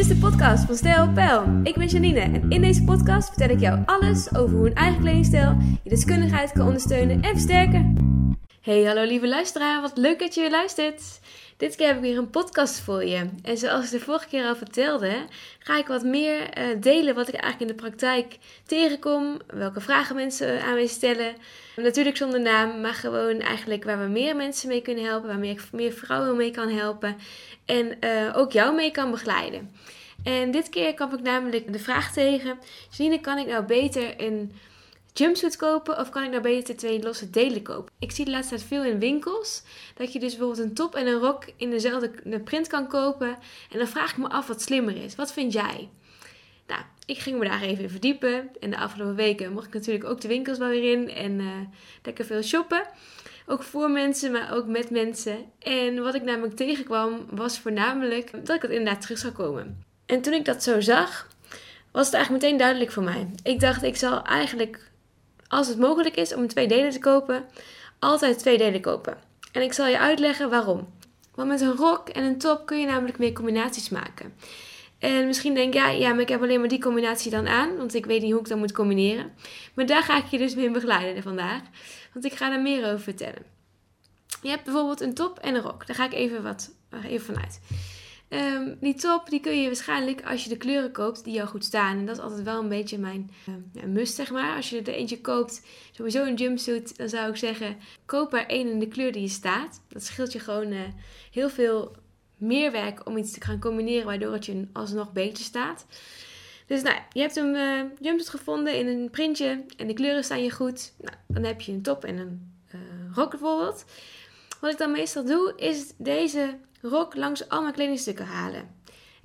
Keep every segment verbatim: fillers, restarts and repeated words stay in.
Dit is de podcast van Stijl op Peil. Ik ben Janine en in deze podcast vertel ik jou alles over hoe een eigen kledingstijl je deskundigheid kan ondersteunen en versterken. Hey, hallo lieve luisteraar, wat leuk dat je weer luistert. Dit keer heb ik weer een podcast voor je. En zoals ik de vorige keer al vertelde, ga ik wat meer uh, delen wat ik eigenlijk in de praktijk tegenkom. Welke vragen mensen aan mij stellen. Natuurlijk zonder naam, maar gewoon eigenlijk waar we meer mensen mee kunnen helpen. Waar ik meer vrouwen mee kan helpen. En uh, ook jou mee kan begeleiden. En dit keer kwam ik namelijk de vraag tegen. Janine, kan ik nou beter een jumpsuit kopen of kan ik nou beter twee losse delen kopen? Ik zie de laatste tijd veel in winkels dat je dus bijvoorbeeld een top en een rok in dezelfde print kan kopen. En dan vraag ik me af wat slimmer is. Wat vind jij? Nou, ik ging me daar even in verdiepen. En de afgelopen weken mocht ik natuurlijk ook de winkels wel weer in en uh, lekker veel shoppen. Ook voor mensen, maar ook met mensen. En wat ik namelijk tegenkwam was voornamelijk dat ik het inderdaad terug zou komen. En toen ik dat zo zag, was het eigenlijk meteen duidelijk voor mij. Ik dacht, ik zal eigenlijk, als het mogelijk is om twee delen te kopen, altijd twee delen kopen. En ik zal je uitleggen waarom. Want met een rok en een top kun je namelijk meer combinaties maken. En misschien denk je, ja, ja, maar ik heb alleen maar die combinatie dan aan. Want ik weet niet hoe ik dat moet combineren. Maar daar ga ik je dus mee begeleiden vandaag. Want ik ga daar meer over vertellen. Je hebt bijvoorbeeld een top en een rok. Daar ga ik even, wat, even vanuit. Um, die top die kun je waarschijnlijk, als je de kleuren koopt, die jou goed staan. En dat is altijd wel een beetje mijn uh, must, zeg maar. Als je er eentje koopt, sowieso een jumpsuit, dan zou ik zeggen, koop er één in de kleur die je staat. Dat scheelt je gewoon uh, heel veel meer werk om iets te gaan combineren, waardoor het je alsnog beter staat. Dus nou, je hebt een uh, jumpsuit gevonden in een printje en de kleuren staan je goed. Nou, dan heb je een top en een uh, rok bijvoorbeeld. Wat ik dan meestal doe, is deze rok langs al mijn kledingstukken halen.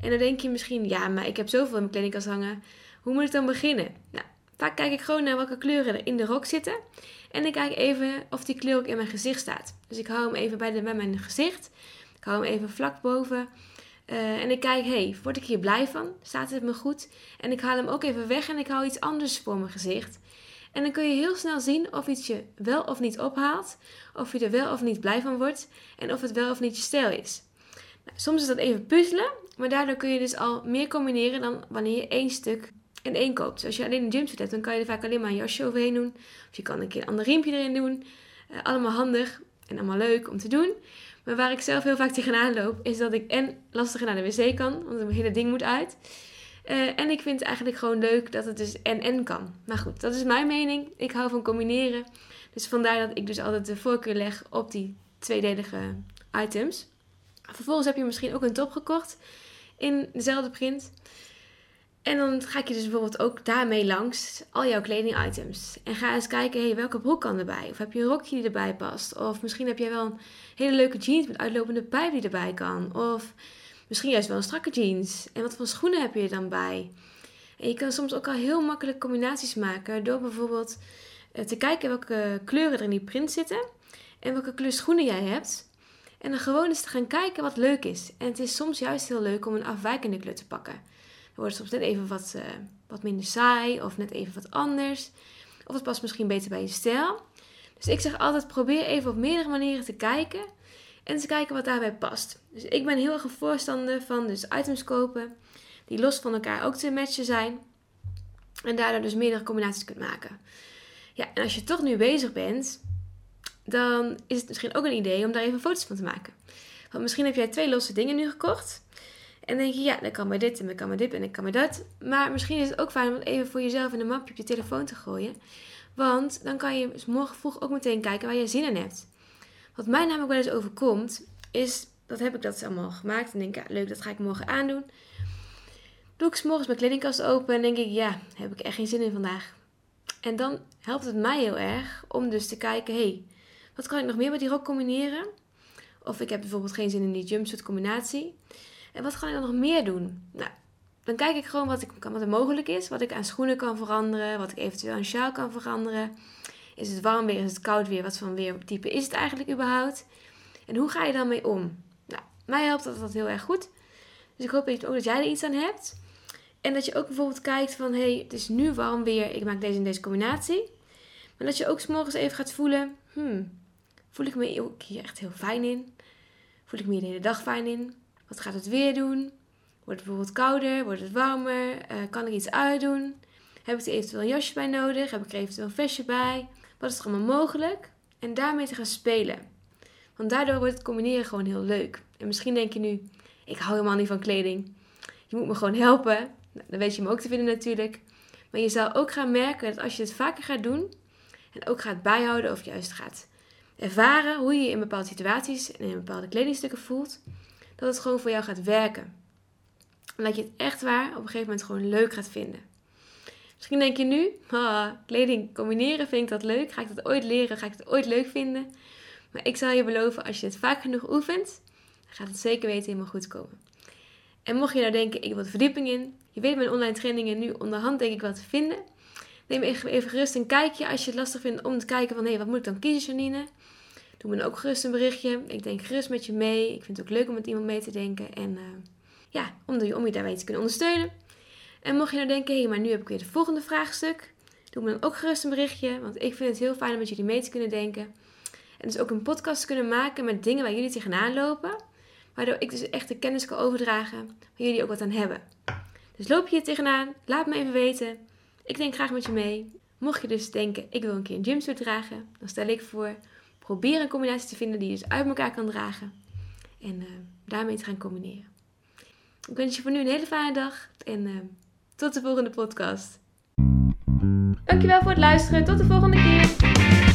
En dan denk je misschien, ja, maar ik heb zoveel in mijn kledingkast hangen. Hoe moet ik dan beginnen? Nou, vaak kijk ik gewoon naar welke kleuren er in de rok zitten. En ik kijk even of die kleur ook in mijn gezicht staat. Dus ik hou hem even bij, de, bij mijn gezicht. Ik hou hem even vlak boven. Uh, en ik kijk, hey, word ik hier blij van? Staat het me goed? En ik haal hem ook even weg en ik hou iets anders voor mijn gezicht. En dan kun je heel snel zien of iets je wel of niet ophaalt. Of je er wel of niet blij van wordt. En of het wel of niet je stijl is. Nou, soms is dat even puzzelen. Maar daardoor kun je dus al meer combineren dan wanneer je één stuk in één koopt. Dus als je alleen een jumpsuit hebt, dan kan je er vaak alleen maar een jasje overheen doen. Of je kan een keer een ander riempje erin doen. Uh, allemaal handig en allemaal leuk om te doen. Maar waar ik zelf heel vaak tegenaan loop, is dat ik en lastiger naar de wc kan. Want het hele ding moet uit. Uh, en ik vind het eigenlijk gewoon leuk dat het dus en-en kan. Maar goed, dat is mijn mening. Ik hou van combineren. Dus vandaar dat ik dus altijd de voorkeur leg op die tweedelige items. Vervolgens heb je misschien ook een top gekocht in dezelfde print. En dan ga ik je dus bijvoorbeeld ook daarmee langs al jouw kledingitems. En ga eens kijken, hey, welke broek kan erbij? Of heb je een rokje die erbij past? Of misschien heb jij wel een hele leuke jeans met uitlopende pijp die erbij kan. Of misschien juist wel een strakke jeans. En wat voor schoenen heb je er dan bij? En je kan soms ook al heel makkelijk combinaties maken door bijvoorbeeld te kijken welke kleuren er in die print zitten. En welke kleur schoenen jij hebt. En dan gewoon eens te gaan kijken wat leuk is. En het is soms juist heel leuk om een afwijkende kleur te pakken. Dan wordt het soms net even wat, uh, wat minder saai of net even wat anders. Of het past misschien beter bij je stijl. Dus ik zeg altijd, probeer even op meerdere manieren te kijken. En te kijken wat daarbij past. Dus ik ben heel erg een voorstander van dus items kopen. Die los van elkaar ook te matchen zijn. En daardoor dus meerdere combinaties kunt maken. Ja, en als je toch nu bezig bent, dan is het misschien ook een idee om daar even foto's van te maken. Want misschien heb jij twee losse dingen nu gekocht. En denk je, ja, dan kan maar dit en dan kan maar dit en dan kan maar dat. Maar misschien is het ook fijn om het even voor jezelf in een mapje op je telefoon te gooien. Want dan kan je dus morgen vroeg ook meteen kijken waar je zin in hebt. Wat mij namelijk wel eens overkomt, is, dat heb ik dat allemaal gemaakt. En denk ik, ja, leuk, dat ga ik morgen aandoen. Doe ik 's morgens mijn kledingkast open en denk ik, ja, heb ik echt geen zin in vandaag. En dan helpt het mij heel erg om dus te kijken, hé, hey, wat kan ik nog meer met die rok combineren? Of ik heb bijvoorbeeld geen zin in die jumpsuit combinatie. En wat kan ik dan nog meer doen? Nou, dan kijk ik gewoon wat, ik, wat er mogelijk is. Wat ik aan schoenen kan veranderen. Wat ik eventueel aan sjaal kan veranderen. Is het warm weer? Is het koud weer? Wat voor weer type is het eigenlijk überhaupt? En hoe ga je dan mee om? Nou, mij helpt dat, dat heel erg goed. Dus ik hoop ook dat jij er iets aan hebt. En dat je ook bijvoorbeeld kijkt van, hé, hey, het is nu warm weer. Ik maak deze en deze combinatie. Maar dat je ook 's morgens even gaat voelen, hmm, voel ik me ook hier echt heel fijn in? Voel ik me hier de hele dag fijn in? Wat gaat het weer doen? Wordt het bijvoorbeeld kouder? Wordt het warmer? Uh, kan ik iets uitdoen? Heb ik er eventueel een jasje bij nodig? Heb ik er eventueel een vestje bij? Wat is er allemaal mogelijk? En daarmee te gaan spelen. Want daardoor wordt het combineren gewoon heel leuk. En misschien denk je nu, ik hou helemaal niet van kleding. Je moet me gewoon helpen. Nou, dan weet je me ook te vinden natuurlijk. Maar je zal ook gaan merken dat als je het vaker gaat doen. En ook gaat bijhouden of juist gaat ervaren hoe je je in bepaalde situaties en in bepaalde kledingstukken voelt. Dat het gewoon voor jou gaat werken. En dat je het echt waar op een gegeven moment gewoon leuk gaat vinden. Misschien denk je nu, oh, kleding combineren vind ik dat leuk. Ga ik dat ooit leren? Ga ik het ooit leuk vinden? Maar ik zal je beloven, als je het vaak genoeg oefent, dan gaat het zeker weten helemaal goed komen. En mocht je nou denken, ik wil de verdieping in. Je weet mijn online trainingen nu onderhand denk ik wel te vinden. Neem even gerust een kijkje als je het lastig vindt om te kijken van, hé, wat moet ik dan kiezen, Janine? Doe me dan ook gerust een berichtje. Ik denk gerust met je mee. Ik vind het ook leuk om met iemand mee te denken. En uh, ja, om je, om je daarbij te kunnen ondersteunen. En mocht je nou denken, hé, maar nu heb ik weer het volgende vraagstuk. Doe me dan ook gerust een berichtje. Want ik vind het heel fijn om met jullie mee te kunnen denken. En dus ook een podcast te kunnen maken met dingen waar jullie tegenaan lopen. Waardoor ik dus echt de kennis kan overdragen. Waar jullie ook wat aan hebben. Dus loop je hier tegenaan. Laat me even weten. Ik denk graag met je mee. Mocht je dus denken, ik wil een keer een jumpsuit dragen. Dan stel ik voor, probeer een combinatie te vinden die je dus uit elkaar kan dragen. En uh, daarmee te gaan combineren. Ik wens je voor nu een hele fijne dag. En uh, tot de volgende podcast. Dankjewel voor het luisteren. Tot de volgende keer.